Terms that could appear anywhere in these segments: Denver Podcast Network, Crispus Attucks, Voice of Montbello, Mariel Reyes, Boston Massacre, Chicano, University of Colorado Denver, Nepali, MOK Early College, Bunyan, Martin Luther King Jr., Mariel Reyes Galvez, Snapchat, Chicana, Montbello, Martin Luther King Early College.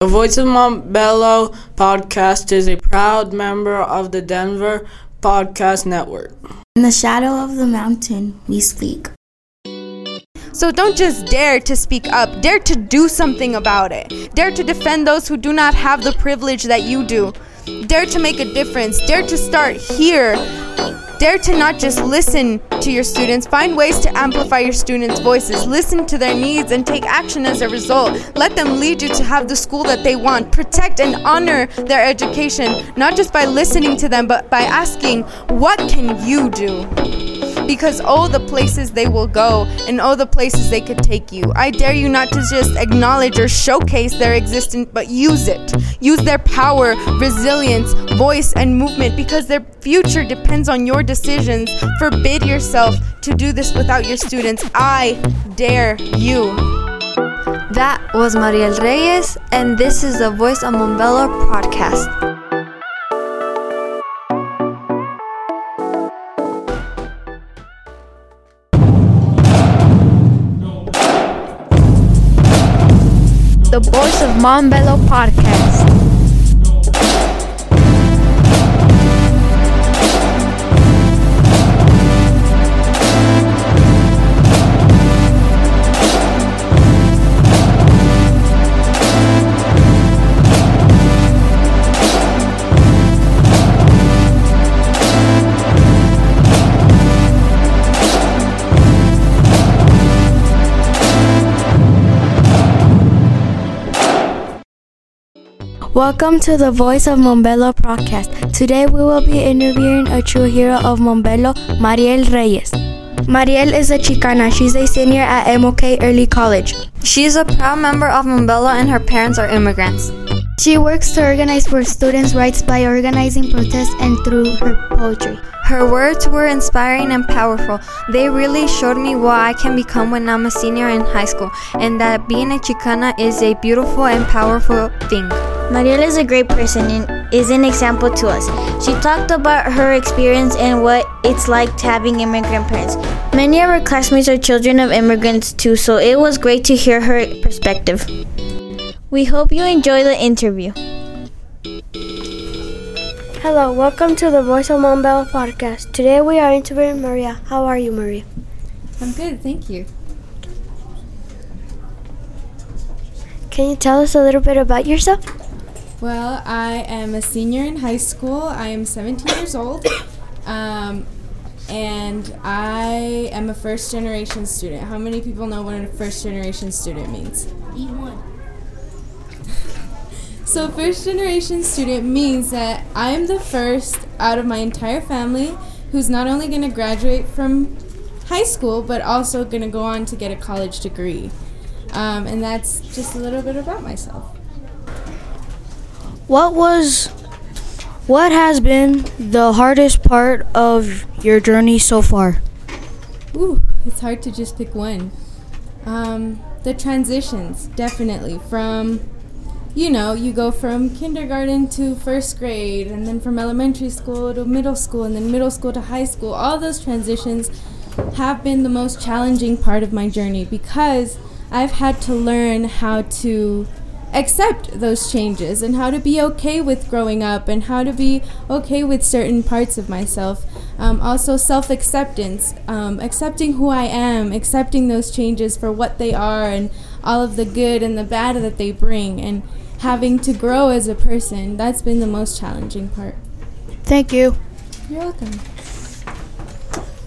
The Voice of Montbello podcast is a proud member of the Denver Podcast Network. In the shadow of the mountain, we speak. So don't just dare to speak up. Dare to do something about it. Dare to defend those who do not have the privilege that you do. Dare to make a difference. Dare to start here. Dare to not just listen to your students. Find ways to amplify your students' voices. Listen to their needs and take action as a result. Let them lead you to have the school that they want. Protect and honor their education, not just by listening to them, but by asking, what can you do? Because oh, the places they will go, and oh, the places they could take you. I dare you not to just acknowledge or showcase their existence, but use it. Use their power, resilience, voice, and movement, because their future depends on your decisions. Forbid yourself to do this without your students. I dare you. That was Mariel Reyes, and this is the Voice of Montbello podcast. The Voice of Montbello podcast. Welcome to the Voice of Montbello podcast. Today we will be interviewing a true hero of Montbello, Mariel Reyes. Mariel is a Chicana. She's a senior at MOK Early College. She is a proud member of Montbello and her parents are immigrants. She works to organize for students' rights by organizing protests and through her poetry. Her words were inspiring and powerful. They really showed me what I can become when I'm a senior in high school, and that being a Chicana is a beautiful and powerful thing. Mariel is a great person and is an example to us. She talked about her experience and what it's like to having immigrant parents. Many of her classmates are children of immigrants too, so it was great to hear her perspective. We hope you enjoy the interview. Hello, welcome to the Voice of Montbello podcast. Today we are interviewing Maria. How are you, Maria? I'm good, thank you. Can you tell us a little bit about yourself? Well, I am a senior in high school. I am 17 years old, and I am a first-generation student. How many people know what a first-generation student means? E1. So first-generation student means that I'm the first out of my entire family who's not only going to graduate from high school, but also going to go on to get a college degree. And that's just a little bit about myself. What has been the hardest part of your journey so far? Ooh, it's hard to just pick one. The transitions, definitely. From, you go from kindergarten to first grade, and then from elementary school to middle school, and then middle school to high school. All those transitions have been the most challenging part of my journey because I've had to learn how to accept those changes and how to be okay with growing up and how to be okay with certain parts of myself. Also self-acceptance, accepting who I am, accepting those changes for what they are and all of the good and the bad that they bring, and having to grow as a person. That's been the most challenging part. Thank you. You're welcome.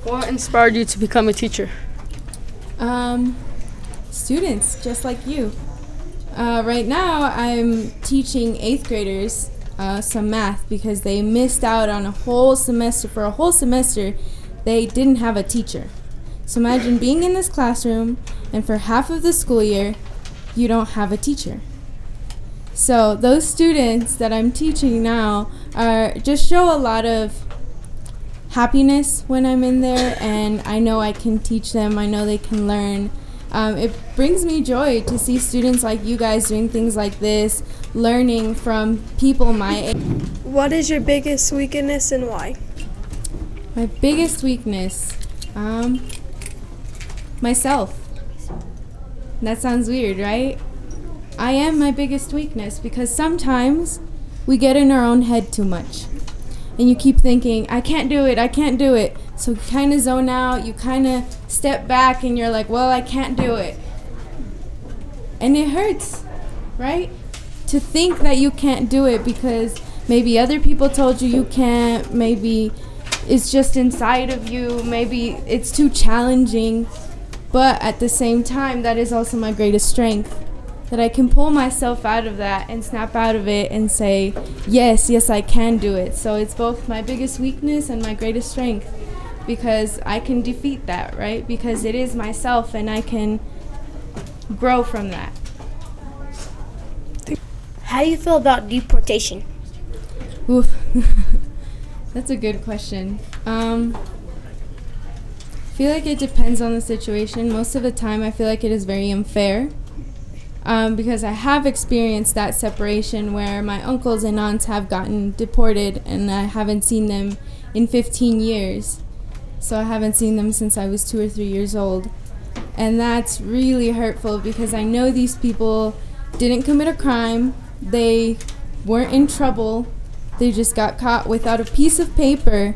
What inspired you to become a teacher? Students, just like you. Right now, I'm teaching 8th graders some math because they missed out on a whole semester. For a whole semester, they didn't have a teacher. So imagine being in this classroom, and for half of the school year, you don't have a teacher. So those students that I'm teaching now show a lot of happiness when I'm in there, and I know I can teach them, I know they can learn. It brings me joy to see students like you guys doing things like this, learning from people my age. What is your biggest weakness and why? My biggest weakness? Myself. That sounds weird, right? I am my biggest weakness, because sometimes we get in our own head too much. And you keep thinking, I can't do it. So you kind of zone out, you kind of step back, and you're like, well, I can't do it. And it hurts, right? To think that you can't do it because maybe other people told you can't, maybe it's just inside of you, maybe it's too challenging. But at the same time, that is also my greatest strength, that I can pull myself out of that and snap out of it and say, yes, I can do it. So it's both my biggest weakness and my greatest strength, because I can defeat that, right? Because it is myself and I can grow from that. How do you feel about deportation? Oof. That's a good question. I feel like it depends on the situation. Most of the time I feel like it is very unfair, because I have experienced that separation where my uncles and aunts have gotten deported and I haven't seen them in 15 years. So I haven't seen them since I was 2 or 3 years old. And that's really hurtful, because I know these people didn't commit a crime. They weren't in trouble. They just got caught without a piece of paper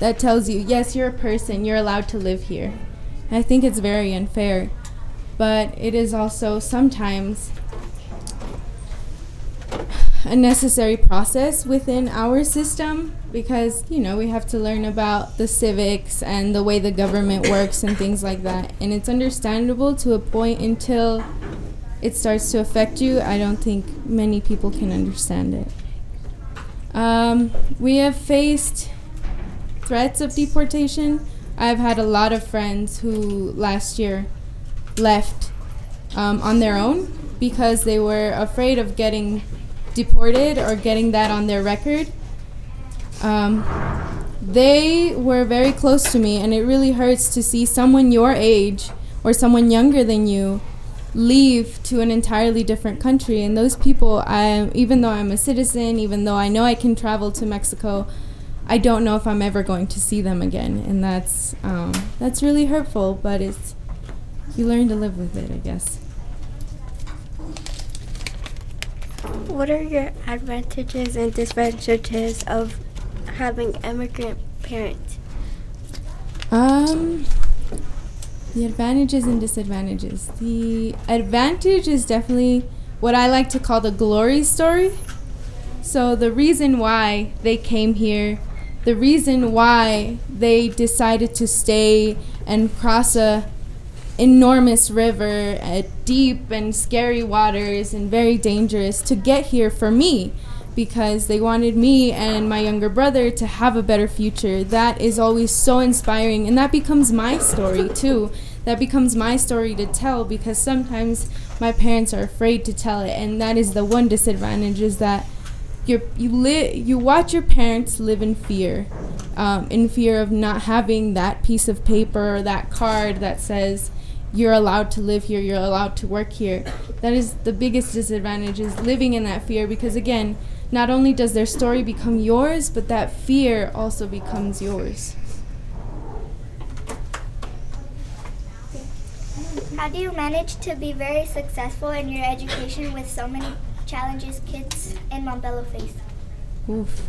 that tells you, yes, you're a person, you're allowed to live here. I think it's very unfair, but it is also sometimes a necessary process within our system, because, you know, we have to learn about the civics and the way the government works and things like that. And it's understandable to a point until it starts to affect you. I don't think many people can understand it. We have faced threats of deportation. I've had a lot of friends who last year left on their own because they were afraid of getting deported or getting that on their record. They were very close to me, and it really hurts to see someone your age or someone younger than you leave to an entirely different country. And those people, even though I'm a citizen, even though I know I can travel to Mexico, I don't know if I'm ever going to see them again, and that's really hurtful, but it's, you learn to live with it, I guess. What are your advantages and disadvantages of having immigrant parents? The advantages and disadvantages. The advantage is definitely what I like to call the glory story. So the reason why they came here, the reason why they decided to stay and cross a enormous river at deep and scary waters and very dangerous to get here for me, because they wanted me and my younger brother to have a better future. That is always so inspiring, and that becomes my story too. That becomes my story to tell, because sometimes my parents are afraid to tell it, and that is the one disadvantage, is that you watch your parents live in fear of not having that piece of paper or that card that says you're allowed to live here, you're allowed to work here. That is the biggest disadvantage, is living in that fear, because again, not only does their story become yours, but that fear also becomes yours. How do you manage to be very successful in your education with so many challenges kids in Montbello face? Oof.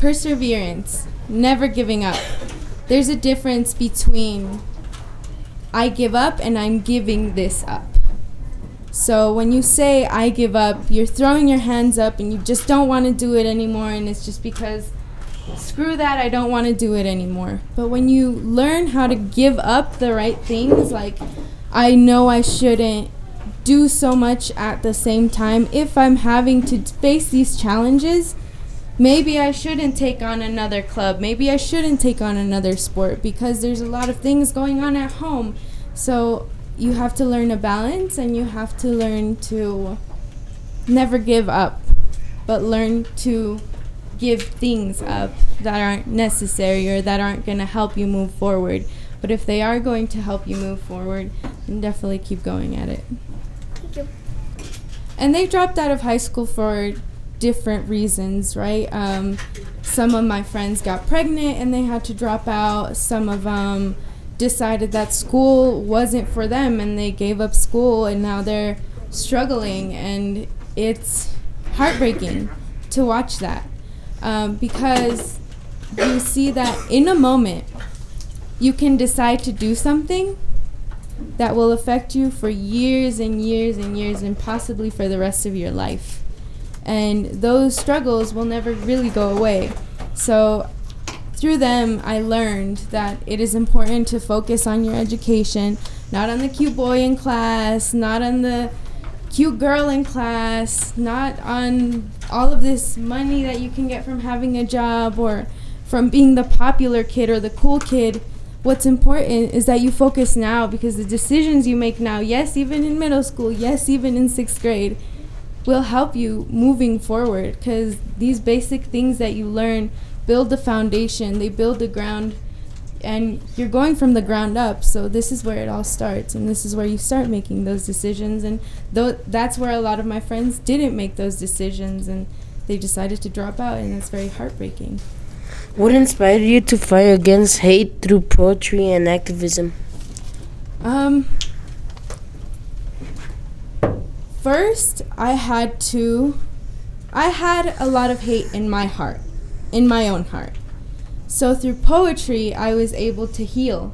Perseverance, never giving up. There's a difference between I give up and I'm giving this up. So when you say I give up, you're throwing your hands up and you just don't want to do it anymore, and it's just because screw that, I don't want to do it anymore. But when you learn how to give up the right things, like I know I shouldn't do so much at the same time. If I'm having to face these challenges, maybe I shouldn't take on another club. Maybe I shouldn't take on another sport, because there's a lot of things going on at home. So you have to learn a balance, and you have to learn to never give up, but learn to give things up that aren't necessary or that aren't going to help you move forward. But if they are going to help you move forward, then definitely keep going at it. And they dropped out of high school for different reasons, right? Some of my friends got pregnant and they had to drop out. Some of them decided that school wasn't for them and they gave up school, and now they're struggling, and it's heartbreaking to watch that, because you see that in a moment you can decide to do something that will affect you for years and years and years, and possibly for the rest of your life. And those struggles will never really go away. So through them, I learned that it is important to focus on your education, not on the cute boy in class, not on the cute girl in class, not on all of this money that you can get from having a job or from being the popular kid or the cool kid. What's important is that you focus now, because the decisions you make now, yes, even in middle school, yes, even in sixth grade, will help you moving forward, because these basic things that you learn build the foundation, they build the ground, and you're going from the ground up. So this is where it all starts, and this is where you start making those decisions. And that's where a lot of my friends didn't make those decisions, and they decided to drop out, and that's very heartbreaking. What inspired you to fight against hate through poetry and activism? First, I had a lot of hate in my heart, in my own heart. So through poetry, I was able to heal.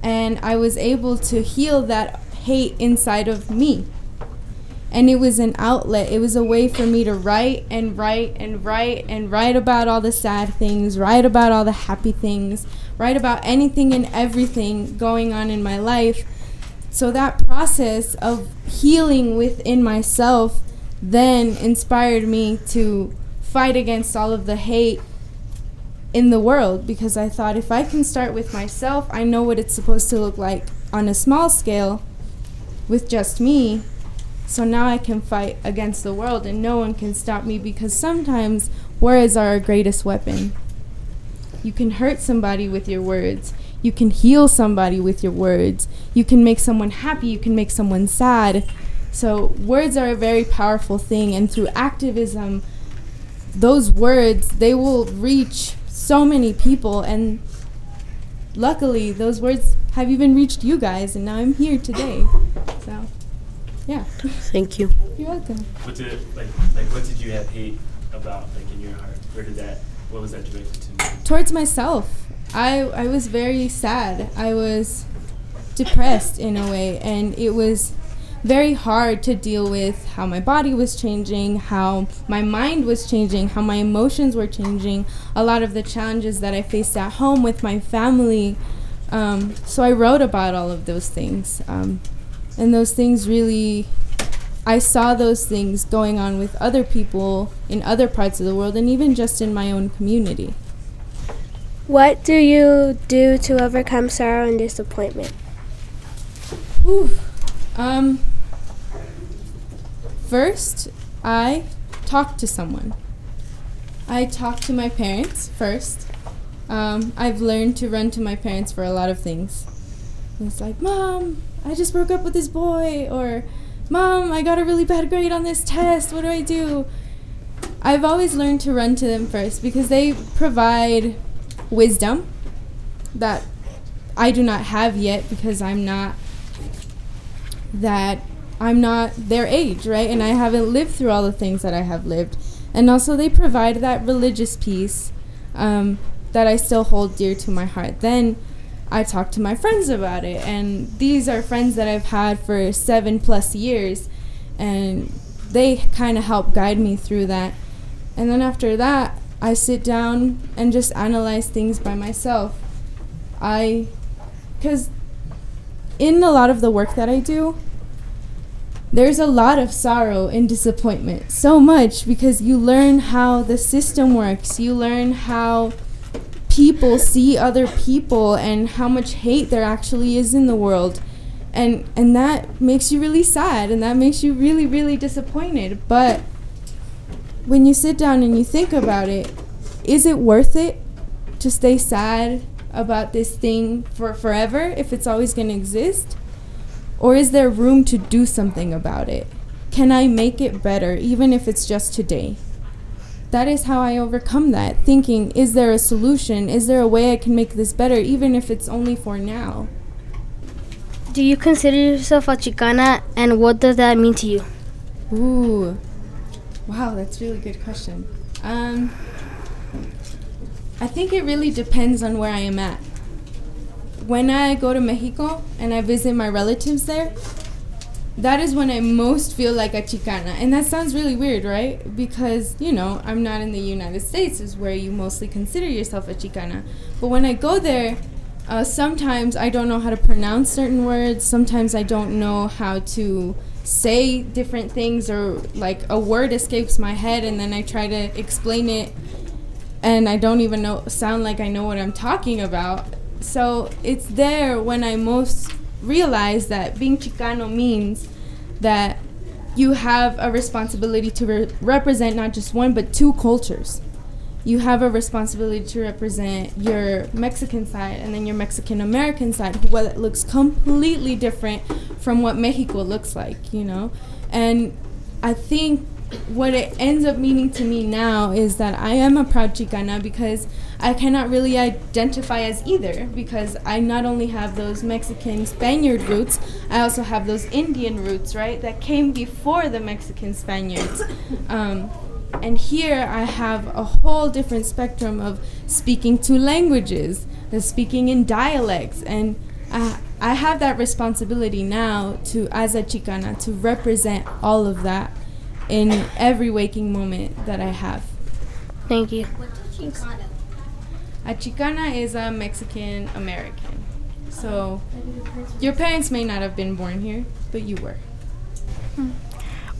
And I was able to heal that hate inside of me. And it was an outlet. It was a way for me to write and write and write and write about all the sad things, write about all the happy things, write about anything and everything going on in my life. So that process of healing within myself then inspired me to fight against all of the hate in the world, because I thought, if I can start with myself, I know what it's supposed to look like on a small scale with just me. So now I can fight against the world, and no one can stop me, because sometimes words are our greatest weapon. You can hurt somebody with your words. You can heal somebody with your words. You can make someone happy. You can make someone sad. So words are a very powerful thing, and through activism, those words, they will reach so many people, and luckily those words have even reached you guys, and now I'm here today. So. Yeah. Thank you. You're welcome. What did you have hate about, like, in your heart? What was that directed to? Towards myself. I was very sad. I was depressed in a way, and it was very hard to deal with how my body was changing, how my mind was changing, how my emotions were changing, a lot of the challenges that I faced at home with my family. So I wrote about all of those things. And those things really, I saw those things going on with other people in other parts of the world, and even just in my own community. What do you do to overcome sorrow and disappointment? First, I talk to someone. I talk to my parents first. I've learned to run to my parents for a lot of things. And it's like, Mom, I just broke up with this boy, or Mom, I got a really bad grade on this test, what do I do? I've always learned to run to them first, because they provide wisdom that I do not have yet, because I'm not their age, right? And I haven't lived through all the things that I have lived. And also they provide that religious peace that I still hold dear to my heart. Then I talk to my friends about it, and these are friends that I've had for 7+ years, and they kind of help guide me through that. And then after that, I sit down and just analyze things by myself. Because in a lot of the work that I do, there's a lot of sorrow and disappointment, so much, because you learn how the system works, you learn how people see other people and how much hate there actually is in the world, and that makes you really sad, and that makes you really, really disappointed. But when you sit down and you think about it, is it worth it to stay sad about this thing for forever if it's always going to exist? Or is there room to do something about it? Can I make it better, even if it's just today? That is how I overcome that, thinking, is there a solution? Is there a way I can make this better, even if it's only for now? Do you consider yourself a Chicana, and what does that mean to you? Ooh, wow, that's a really good question. I think it really depends on where I am at. When I go to Mexico and I visit my relatives there, that is when I most feel like a Chicana. And that sounds really weird, right? Because, you know, I'm not in the United States, is where you mostly consider yourself a Chicana. But when I go there, sometimes I don't know how to pronounce certain words. Sometimes I don't know how to say different things, or like a word escapes my head and then I try to explain it and I don't even sound like I know what I'm talking about. So it's there when I most realize that being Chicano means that you have a responsibility to represent not just one but two cultures. You have a responsibility to represent your Mexican side and then your Mexican-American side, what looks completely different from what Mexico looks like, you know? And I think what it ends up meaning to me now is that I am a proud Chicana, because I cannot really identify as either, because I not only have those Mexican Spaniard roots, I also have those Indian roots, right, that came before the Mexican Spaniards. And here I have a whole different spectrum of speaking two languages, the speaking in dialects, and I have that responsibility now to, as a Chicana, to represent all of that in every waking moment that I have. Thank you. What's a Chicana? A Chicana is a Mexican American. So your parents may not have been born here, but you were.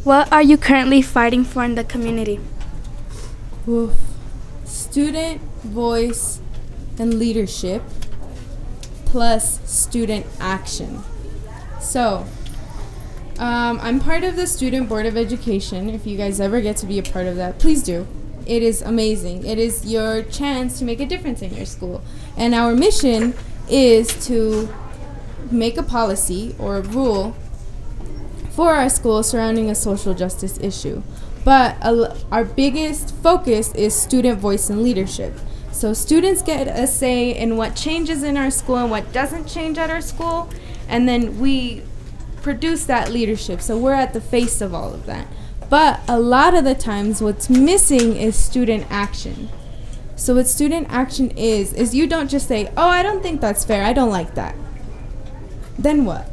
What are you currently fighting for in the community? Oof. Student voice and leadership, plus student action. So, I'm part of the Student Board of Education. If you guys ever get to be a part of that, please do. It is amazing. It is your chance to make a difference in your school. And our mission is to make a policy or a rule for our school surrounding a social justice issue. But our biggest focus is student voice and leadership. So students get a say in what changes in our school and what doesn't change at our school, and then we produce that leadership. So we're at the face of all of that. But a lot of the times what's missing is student action. So what student action is you don't just say, oh, I don't think that's fair, I don't like that. Then what?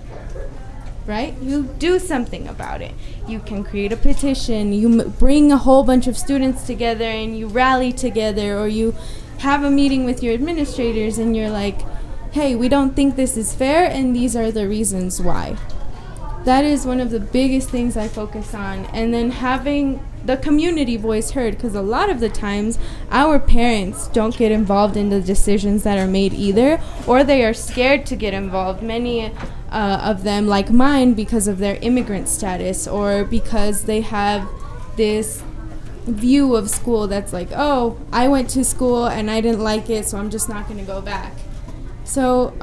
Right? You do something about it. You can create a petition, you bring a whole bunch of students together and you rally together, or you have a meeting with your administrators and you're like, hey, we don't think this is fair and these are the reasons why. That is one of the biggest things I focus on. And then having the community voice heard, because a lot of the times our parents don't get involved in the decisions that are made either, or they are scared to get involved. Many of them, like mine, because of their immigrant status or because they have this view of school that's like, oh, I went to school and I didn't like it, so I'm just not going to go back. So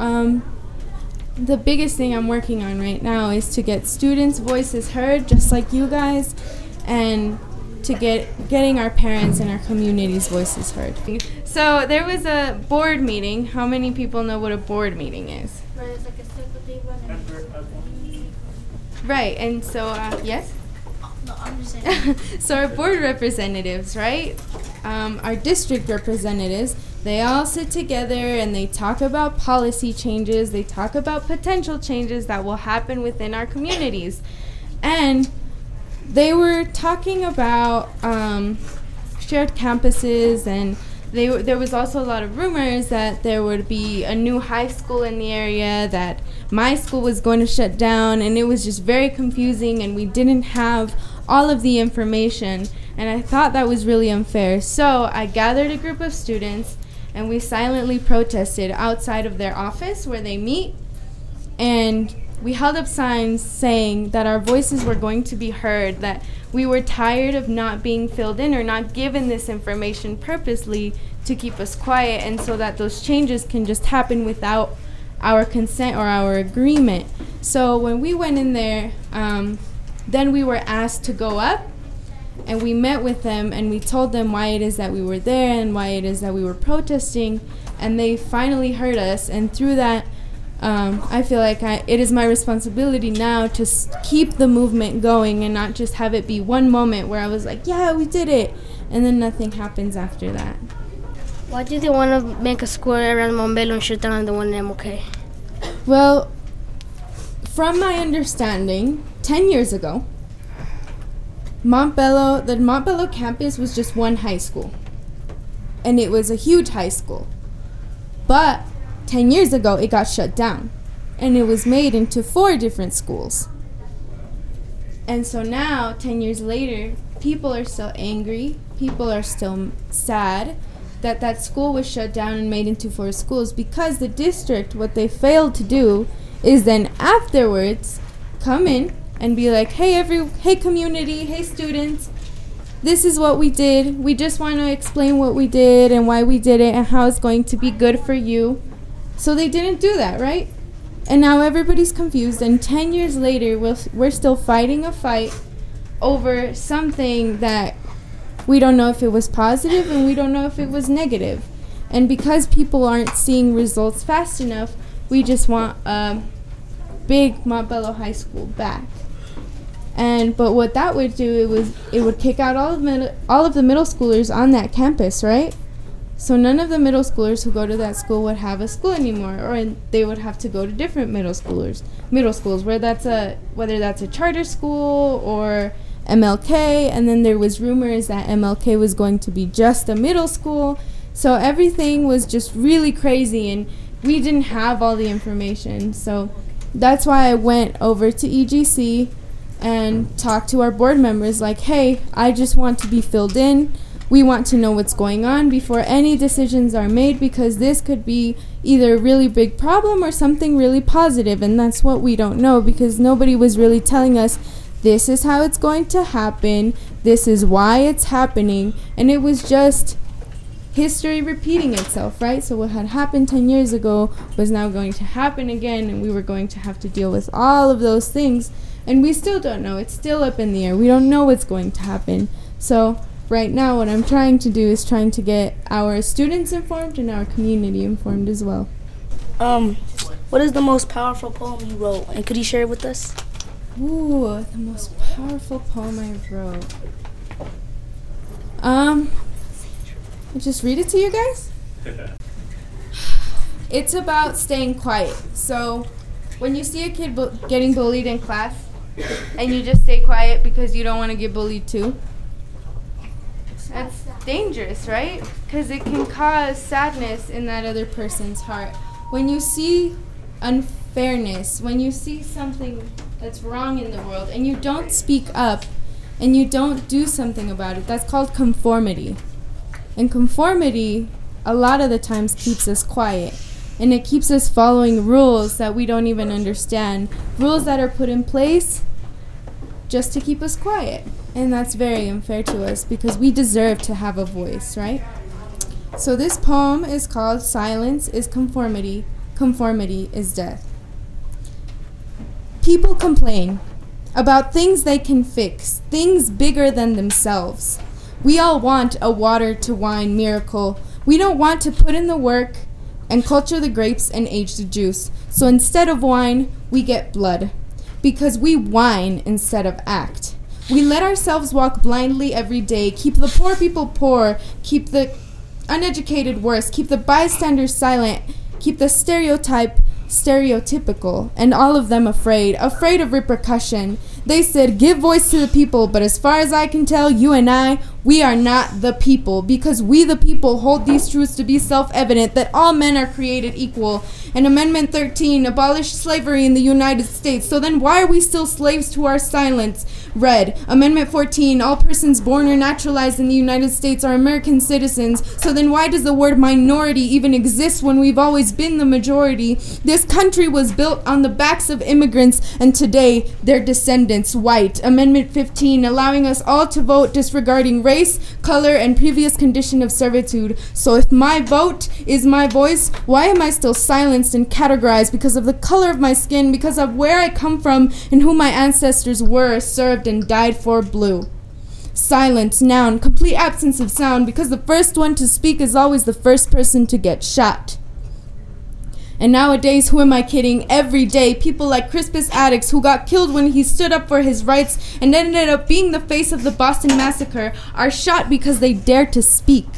the biggest thing I'm working on right now is to get students' voices heard, just like you guys, and to getting our parents and our community's voices heard. So there was a board meeting. How many people know what a board meeting is? Right, and so, yes? No, I'm just saying. So our board representatives, right? Our district representatives, they all sit together and they talk about policy changes, they talk about potential changes that will happen within our communities. And they were talking about shared campuses, and there was also a lot of rumors that there would be a new high school in the area, that my school was going to shut down, and it was just very confusing and we didn't have all of the information, and I thought that was really unfair. So I gathered a group of students and we silently protested outside of their office where they meet, and we held up signs saying that our voices were going to be heard, that we were tired of not being filled in or not given this information purposely to keep us quiet, and so that those changes can just happen without our consent or our agreement. So when we went in there, then we were asked to go up, and we met with them and we told them why it is that we were there and why it is that we were protesting, and they finally heard us, and through that I feel like it is my responsibility now to keep the movement going and not just have it be one moment where I was like, yeah, we did it, and then nothing happens after that. Why do they want to make a square around Montbello and shut down the one in MLK? Well, from my understanding, 10 years ago, the Montbello campus was just one high school, and it was a huge high school, but 10 years ago it got shut down and it was made into 4 different schools. And so now 10 years later, people are still angry, people are still sad that school was shut down and made into 4 schools, because the district, what they failed to do is then afterwards come in and be like, hey community, hey students, this is what we did. We just want to explain what we did and why we did it and how it's going to be good for you. So they didn't do that, right? And now everybody's confused, and 10 years later we're still fighting a fight over something that we don't know if it was positive and we don't know if it was negative. And because people aren't seeing results fast enough, we just want a big Montbello High School back. But what that would do, it would kick out all of the middle schoolers on that campus, right? So none of the middle schoolers who go to that school would have a school anymore, or they would have to go to different middle schools, whether that's a charter school or MLK. And then there was rumors that MLK was going to be just a middle school. So everything was just really crazy, and we didn't have all the information. So that's why I went over to EGC and talk to our board members like, hey, I just want to be filled in. We want to know what's going on before any decisions are made, because this could be either a really big problem or something really positive, and that's what we don't know, because nobody was really telling us this is how it's going to happen, this is why it's happening, and it was just history repeating itself, right? So what had happened 10 years ago was now going to happen again, and we were going to have to deal with all of those things. And we still don't know. It's still up in the air. We don't know what's going to happen. So right now what I'm trying to do is trying to get our students informed and our community informed as well. What is the most powerful poem you wrote? And could you share it with us? Ooh, the most powerful poem I wrote. I'll just read it to you guys. It's about staying quiet. So when you see a kid getting bullied in class and you just stay quiet because you don't want to get bullied too, that's dangerous, right? Because it can cause sadness in that other person's heart. When you see unfairness, when you see something that's wrong in the world and you don't speak up and you don't do something about it, that's called conformity. And conformity a lot of the times keeps us quiet. And it keeps us following rules that we don't even understand. Rules that are put in place just to keep us quiet. And that's very unfair to us, because we deserve to have a voice, right? So this poem is called Silence is Conformity, Conformity is Death. People complain about things they can fix, things bigger than themselves. We all want a water to wine miracle. We don't want to put in the work and culture the grapes and age the juice. So instead of wine, we get blood, because we whine instead of act. We let ourselves walk blindly every day, keep the poor people poor, keep the uneducated worse, keep the bystanders silent, keep the stereotypical, and all of them afraid of repercussion. They said, give voice to the people, but as far as I can tell, you and I, we are not the people, because we the people hold these truths to be self-evident, that all men are created equal, and Amendment 13 abolished slavery in the United States. So then why are we still slaves to our silence? Read, Amendment 14, all persons born or naturalized in the United States are American citizens. So then why does the word minority even exist when we've always been the majority? This country was built on the backs of immigrants, and today their descendants, white. Amendment 15, allowing us all to vote, disregarding race, color, and previous condition of servitude. So if my vote is my voice, why am I still silenced and categorized because of the color of my skin, because of where I come from and who my ancestors were, served, and died for? Blue. Silence, noun, complete absence of sound, because the first one to speak is always the first person to get shot. And nowadays, who am I kidding? Every day, people like Crispus Attucks, who got killed when he stood up for his rights and ended up being the face of the Boston Massacre, are shot because they dared to speak.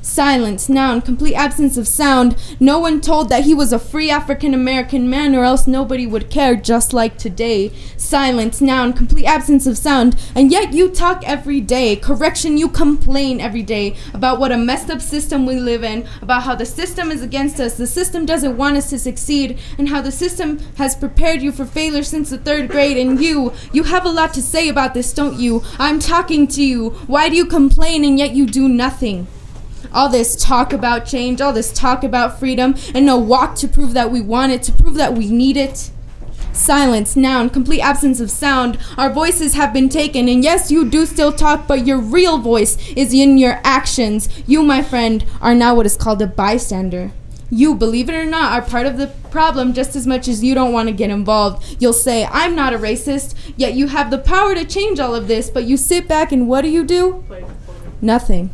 Silence, noun, complete absence of sound. No one told that he was a free African-American man or else nobody would care, just like today. Silence, noun, complete absence of sound. And yet you talk every day. Correction, you complain every day about what a messed up system we live in, about how the system is against us, the system doesn't want us to succeed, and how the system has prepared you for failure since the third grade. And you have a lot to say about this, don't you? I'm talking to you. Why do you complain and yet you do nothing? All this talk about change, all this talk about freedom, and no walk to prove that we want it, to prove that we need it. Silence, noun, complete absence of sound. Our voices have been taken, and yes, you do still talk, but your real voice is in your actions. You, my friend, are now what is called a bystander. You, believe it or not, are part of the problem just as much as you don't want to get involved. You'll say, I'm not a racist, yet you have the power to change all of this, but you sit back and what do? Nothing.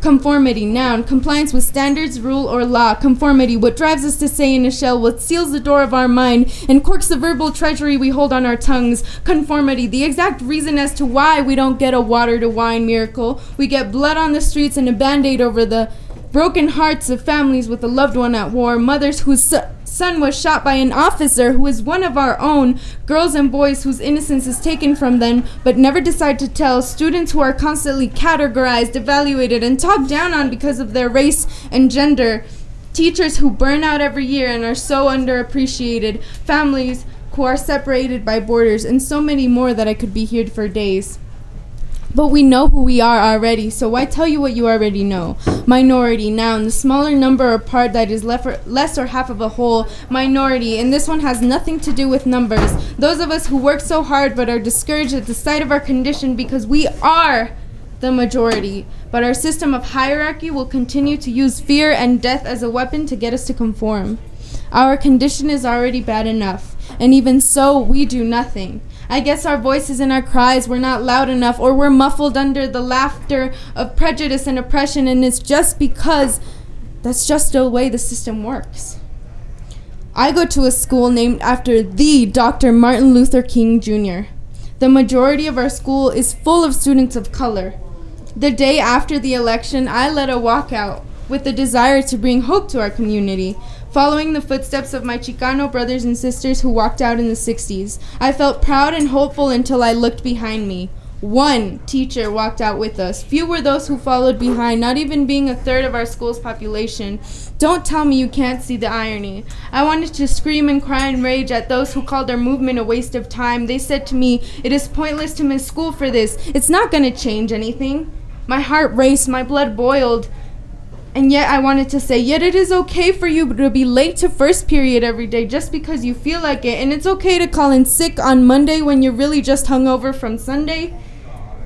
Conformity, noun, compliance with standards, rule, or law. Conformity, what drives us to say in a shell, what seals the door of our mind, and corks the verbal treasury we hold on our tongues. Conformity, the exact reason as to why we don't get a water-to-wine miracle. We get blood on the streets and a Band-Aid over the broken hearts of families with a loved one at war, mothers whose son was shot by an officer who is one of our own, girls and boys whose innocence is taken from them but never decide to tell, students who are constantly categorized, evaluated, and talked down on because of their race and gender, teachers who burn out every year and are so underappreciated, families who are separated by borders, and so many more that I could be here for days. But we know who we are already, so why tell you what you already know? Minority, noun, the smaller number or part that is less or half of a whole. Minority, and this one has nothing to do with numbers. Those of us who work so hard but are discouraged at the sight of our condition because we are the majority. But our system of hierarchy will continue to use fear and death as a weapon to get us to conform. Our condition is already bad enough, and even so, we do nothing. I guess our voices and our cries were not loud enough, or were muffled under the laughter of prejudice and oppression, and it's just because that's just the way the system works. I go to a school named after the Dr. Martin Luther King Jr. The majority of our school is full of students of color. The day after the election, I led a walkout with the desire to bring hope to our community. Following the footsteps of my Chicano brothers and sisters who walked out in the 60s, I felt proud and hopeful until I looked behind me. One teacher walked out with us. Few were those who followed behind, not even being a third of our school's population. Don't tell me you can't see the irony. I wanted to scream and cry and rage at those who called our movement a waste of time. They said to me, "It is pointless to miss school for this. It's not going to change anything." My heart raced, my blood boiled. And yet I wanted to say, yet it is okay for you to be late to first period every day just because you feel like it. And it's okay to call in sick on Monday when you're really just hungover from Sunday.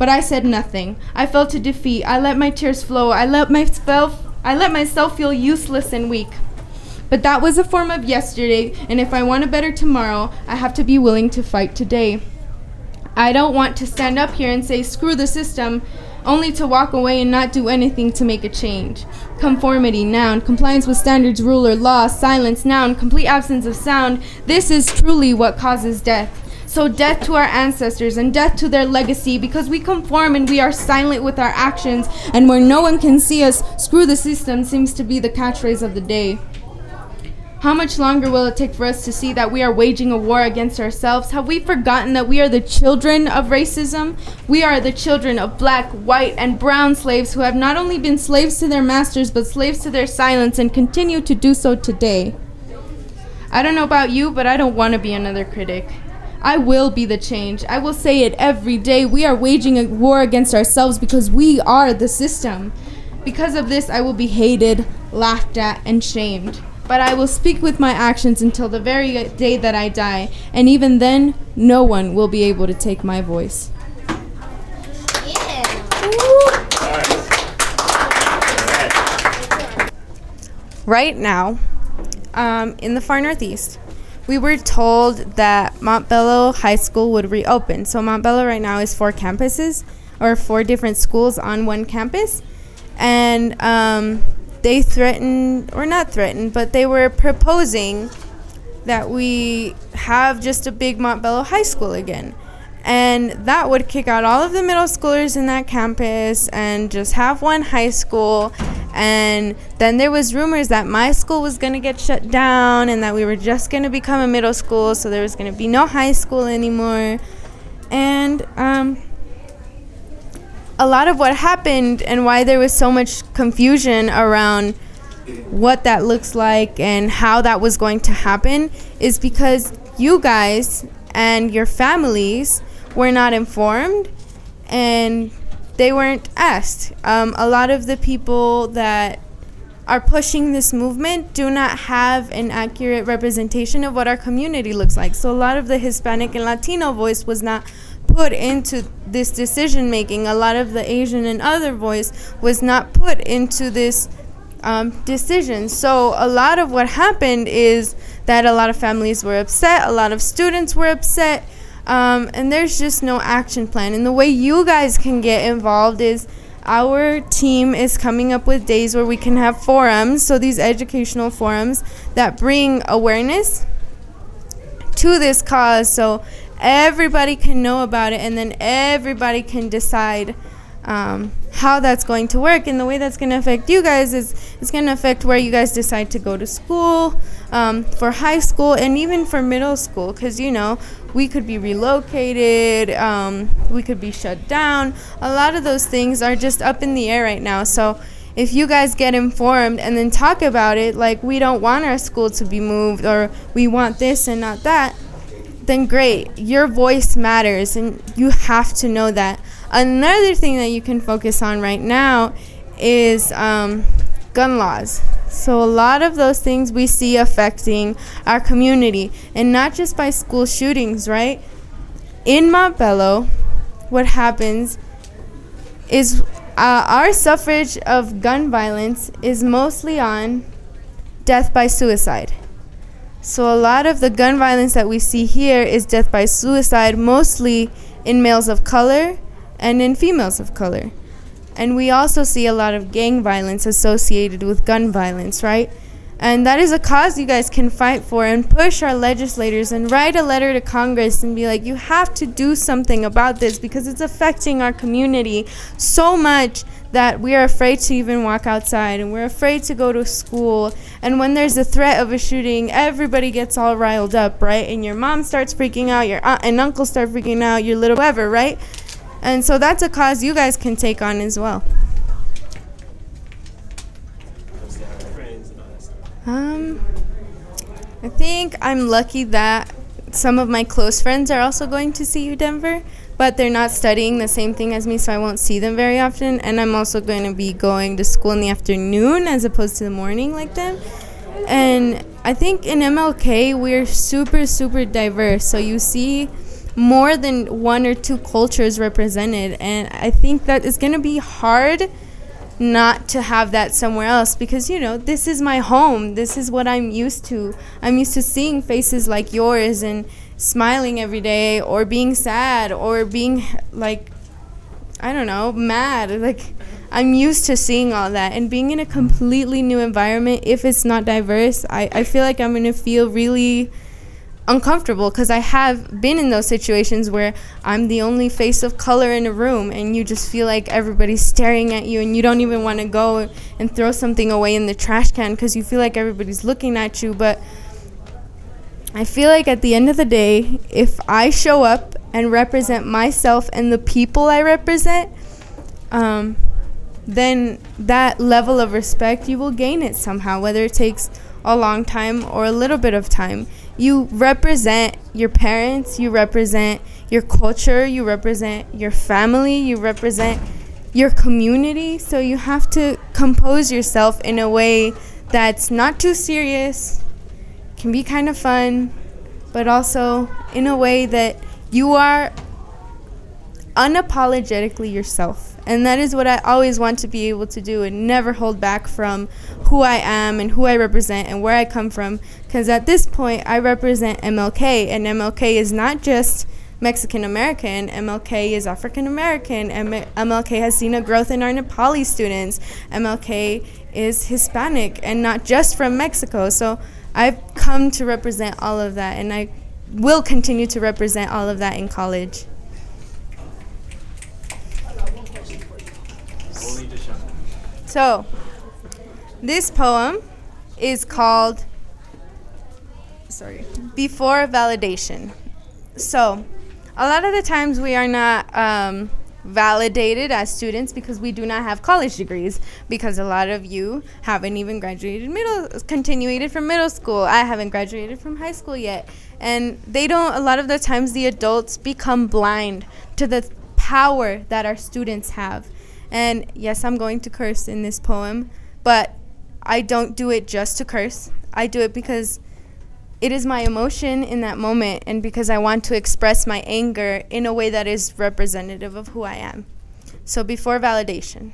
But I said nothing. I fell to defeat. I let my tears flow. I let myself feel useless and weak. But that was a form of yesterday. And if I want a better tomorrow, I have to be willing to fight today. I don't want to stand up here and say, screw the system, only to walk away and not do anything to make a change. Conformity, noun, compliance with standards, rule, or law. Silence, noun, complete absence of sound. This is truly what causes death. So death to our ancestors and death to their legacy, because we conform and we are silent with our actions, and where no one can see us, screw the system seems to be the catchphrase of the day. How much longer will it take for us to see that we are waging a war against ourselves? Have we forgotten that we are the children of racism? We are the children of black, white, and brown slaves who have not only been slaves to their masters, but slaves to their silence, and continue to do so today. I don't know about you, but I don't want to be another critic. I will be the change. I will say it every day. We are waging a war against ourselves because we are the system. Because of this, I will be hated, laughed at, and shamed. But I will speak with my actions until the very day that I die, and even then, no one will be able to take my voice. Yeah. Right now, in the far northeast, we were told that Montbello High School would reopen. So Montbello right now is 4 campuses, or 4 different schools on one campus, and they threatened, or not threatened, but they were proposing that we have just a big Montbello high school again. And that would kick out all of the middle schoolers in that campus and just have one high school. And then there was rumors that my school was going to get shut down and that we were just going to become a middle school, so there was going to be no high school anymore. And a lot of what happened and why there was so much confusion around what that looks like and how that was going to happen is because you guys and your families were not informed and they weren't asked. A lot of the people that are pushing this movement do not have an accurate representation of what our community looks like. So a lot of the Hispanic and Latino voice was not put into this decision making. A lot of the Asian and other voice was not put into this decision. So a lot of what happened is that a lot of families were upset, a lot of students were upset, and there's just no action plan. And the way you guys can get involved is our team is coming up with days where we can have forums, so these educational forums that bring awareness to this cause so everybody can know about it and then everybody can decide how that's going to work. And the way that's going to affect you guys is it's going to affect where you guys decide to go to school, for high school and even for middle school, because, you know, we could be relocated, we could be shut down. A lot of those things are just up in the air right now. So if you guys get informed and then talk about it, like, we don't want our school to be moved or we want this and not that, then great, your voice matters and you have to know that. Another thing that you can focus on right now is gun laws. So a lot of those things we see affecting our community, and not just by school shootings, right? In Montbello, what happens is our suffrage of gun violence is mostly on death by suicide. So a lot of the gun violence that we see here is death by suicide, mostly in males of color and in females of color. And we also see a lot of gang violence associated with gun violence, right? And that is a cause you guys can fight for and push our legislators and write a letter to Congress and be like, you have to do something about this because it's affecting our community so much that we are afraid to even walk outside and we're afraid to go to school. And when there's a threat of a shooting, everybody gets all riled up, right? And your mom starts freaking out, your aunt and uncle start freaking out, your little whoever, right? And so that's a cause you guys can take on as well. I think I'm lucky that some of my close friends are also going to CU Denver, but they're not studying the same thing as me, so I won't see them very often. And I'm also going to be going to school in the afternoon as opposed to the morning like them. And I think in MLK, we're super, super diverse. So you see more than one or two cultures represented, and I think that it's going to be hard not to have that somewhere else because, you know, this is my home. This is what I'm used to. I'm used to seeing faces like yours and smiling every day or being sad or being, like, I don't know, mad. Like, I'm used to seeing all that, and being in a completely new environment, if it's not diverse, I feel like I'm going to feel really uncomfortable because I have been in those situations where I'm the only face of color in a room and you just feel like everybody's staring at you and you don't even want to go and throw something away in the trash can because you feel like everybody's looking at you. But I feel like at the end of the day, if I show up and represent myself and the people I represent, then that level of respect, you will gain it somehow, whether it takes a long time or a little bit of time. You represent your parents, you represent your culture, you represent your family, you represent your community. So you have to compose yourself in a way that's not too serious, can be kind of fun, but also in a way that you are unapologetically yourself. And that is what I always want to be able to do and never hold back from who I am and who I represent and where I come from. Because at this point, I represent MLK, and MLK is not just Mexican-American, MLK is African-American, MLK has seen a growth in our Nepali students, MLK is Hispanic and not just from Mexico. So I've come to represent all of that, and I will continue to represent all of that in college. So this poem is called Before Validation. So a lot of the times we are not validated as students because we do not have college degrees, because a lot of you haven't even graduated continuated from middle school. I haven't graduated from high school yet. And they don't, a lot of the times the adults become blind to the power that our students have. And yes, I'm going to curse in this poem, but I don't do it just to curse. I do it because it is my emotion in that moment and because I want to express my anger in a way that is representative of who I am. So before validation.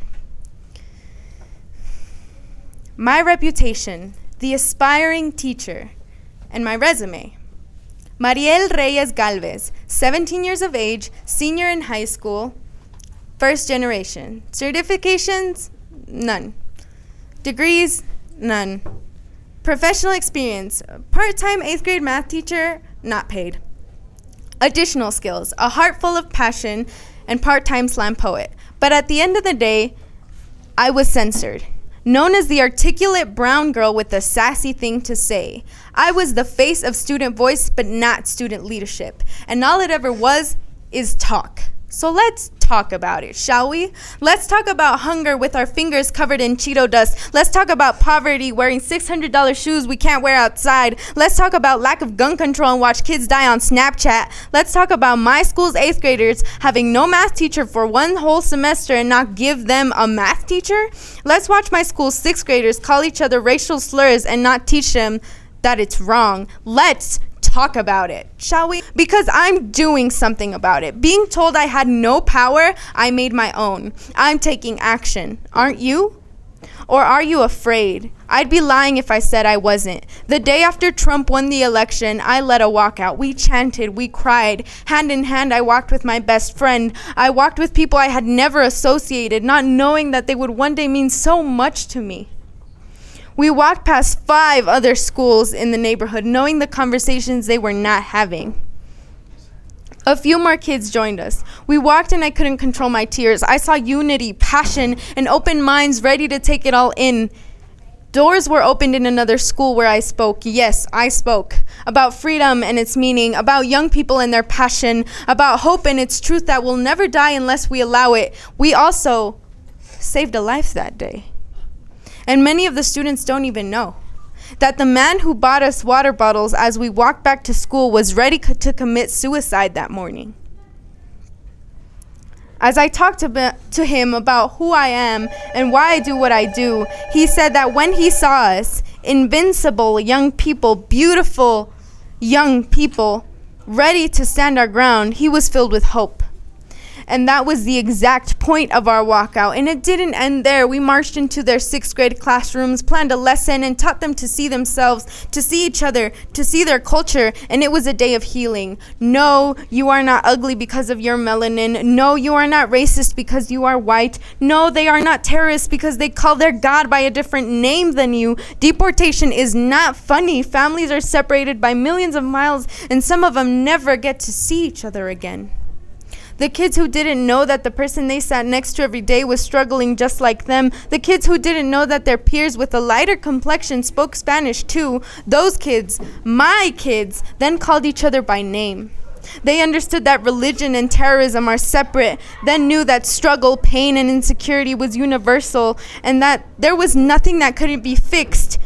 My reputation, the aspiring teacher, and my resume. Mariel Reyes Galvez, 17 years of age, senior in high school, first generation. Certifications, none. Degrees, none. Professional experience, part-time 8th grade math teacher, not paid. Additional skills, a heart full of passion and part-time slam poet. But at the end of the day, I was censored. Known as the articulate brown girl with the sassy thing to say. I was the face of student voice, but not student leadership. And all it ever was is talk. So let's talk about it, shall we? Let's talk about hunger with our fingers covered in Cheeto dust. Let's talk about poverty, wearing $600 shoes we can't wear outside. Let's talk about lack of gun control and watch kids die on Snapchat. Let's talk about my school's 8th graders having no math teacher for one whole semester and not give them a math teacher. Let's watch my school's 6th graders call each other racial slurs and not teach them that it's wrong. Let's talk about it, shall we? Because I'm doing something about it. Being told I had no power, I made my own. I'm taking action. Aren't you? Or are you afraid? I'd be lying if I said I wasn't. The day after Trump won the election, I led a walkout. We chanted, we cried. Hand in hand, I walked with my best friend. I walked with people I had never associated, not knowing that they would one day mean so much to me. We walked past 5 other schools in the neighborhood, knowing the conversations they were not having. A few more kids joined us. We walked and I couldn't control my tears. I saw unity, passion, and open minds ready to take it all in. Doors were opened in another school where I spoke. Yes, I spoke about freedom and its meaning, about young people and their passion, about hope and its truth that will never die unless we allow it. We also saved a life that day. And many of the students don't even know that the man who bought us water bottles as we walked back to school was ready to commit suicide that morning. As I talked to him about who I am and why I do what I do, he said that when he saw us, invincible young people, beautiful young people, ready to stand our ground, he was filled with hope. And that was the exact point of our walkout. And it didn't end there. We marched into their 6th grade classrooms, planned a lesson, and taught them to see themselves, to see each other, to see their culture. And it was a day of healing. No, you are not ugly because of your melanin. No, you are not racist because you are white. No, they are not terrorists because they call their God by a different name than you. Deportation is not funny. Families are separated by millions of miles, and some of them never get to see each other again. The kids who didn't know that the person they sat next to every day was struggling just like them. The kids who didn't know that their peers with a lighter complexion spoke Spanish too. Those kids, my kids, then called each other by name. They understood that religion and terrorism are separate, then knew that struggle, pain, and insecurity was universal, and that there was nothing that couldn't be fixed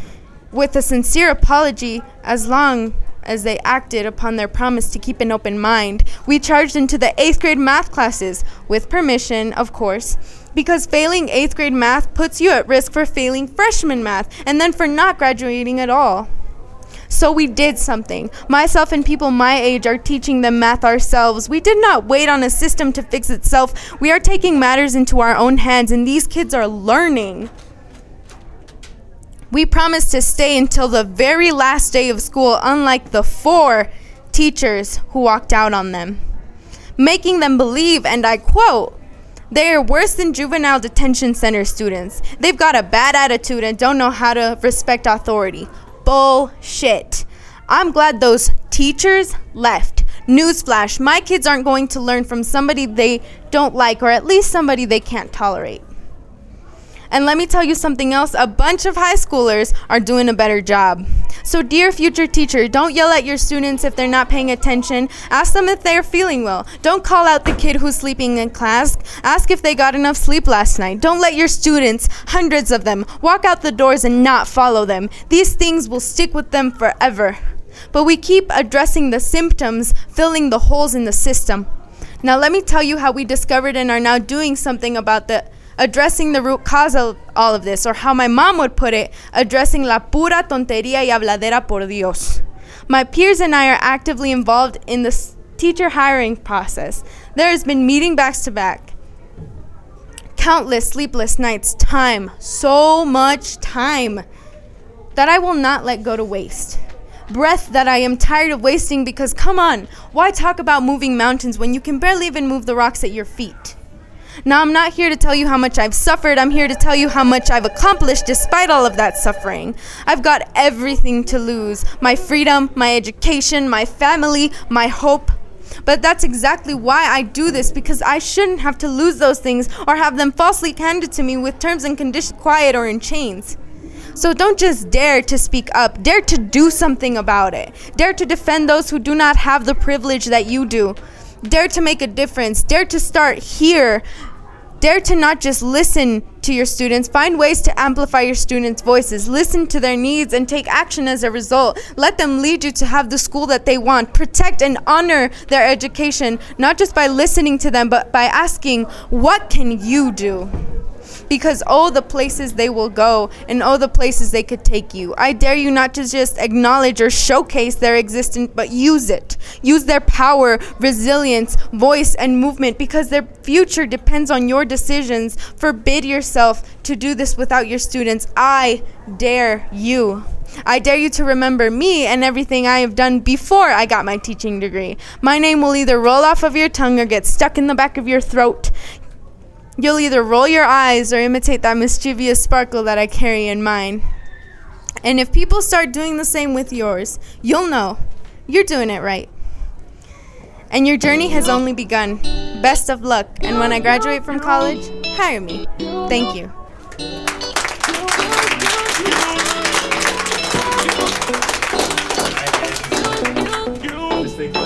with a sincere apology as long as they acted upon their promise to keep an open mind. We charged into the 8th grade math classes, with permission, of course, because failing 8th grade math puts you at risk for failing freshman math, and then for not graduating at all. So we did something. Myself and people my age are teaching them math ourselves. We did not wait on a system to fix itself. We are taking matters into our own hands, and these kids are learning. We promised to stay until the very last day of school, unlike the 4 teachers who walked out on them. making them believe, and I quote, "They are worse than juvenile detention center students. They've got a bad attitude and don't know how to respect authority." Bullshit. I'm glad those teachers left. Newsflash, my kids aren't going to learn from somebody they don't like, or at least somebody they can't tolerate. And let me tell you something else, a bunch of high schoolers are doing a better job. So dear future teacher, don't yell at your students if they're not paying attention. Ask them if they're feeling well. Don't call out the kid who's sleeping in class. Ask if they got enough sleep last night. Don't let your students, hundreds of them, walk out the doors and not follow them. These things will stick with them forever. But we keep addressing the symptoms, filling the holes in the system. Now let me tell you how we discovered and are now doing something about the addressing the root cause of all of this, or how my mom would put it, addressing la pura tontería y habladera por Dios. My peers and I are actively involved in the teacher hiring process. There has been meeting backs to back. Countless sleepless nights, time, so much time that I will not let go to waste. Breath that I am tired of wasting because, come on, why talk about moving mountains when you can barely even move the rocks at your feet? Now, I'm not here to tell you how much I've suffered. I'm here to tell you how much I've accomplished despite all of that suffering. I've got everything to lose. My freedom, my education, my family, my hope. But that's exactly why I do this, because I shouldn't have to lose those things or have them falsely handed to me with terms and conditions, quiet or in chains. So don't just dare to speak up. Dare to do something about it. Dare to defend those who do not have the privilege that you do. Dare to make a difference. Dare to start here. Dare to not just listen to your students. Find ways to amplify your students' voices. Listen to their needs and take action as a result. Let them lead you to have the school that they want. Protect and honor their education, not just by listening to them, but by asking, what can you do? Because oh, the places they will go, and oh, the places they could take you. I dare you not to just acknowledge or showcase their existence, but use it. Use their power, resilience, voice, and movement, because their future depends on your decisions. Forbid yourself to do this without your students. I dare you. I dare you to remember me and everything I have done before I got my teaching degree. My name will either roll off of your tongue or get stuck in the back of your throat. You'll either roll your eyes or imitate that mischievous sparkle that I carry in mine. And if people start doing the same with yours, you'll know you're doing it right. And your journey has only begun. Best of luck. And when I graduate from college, hire me. Thank you.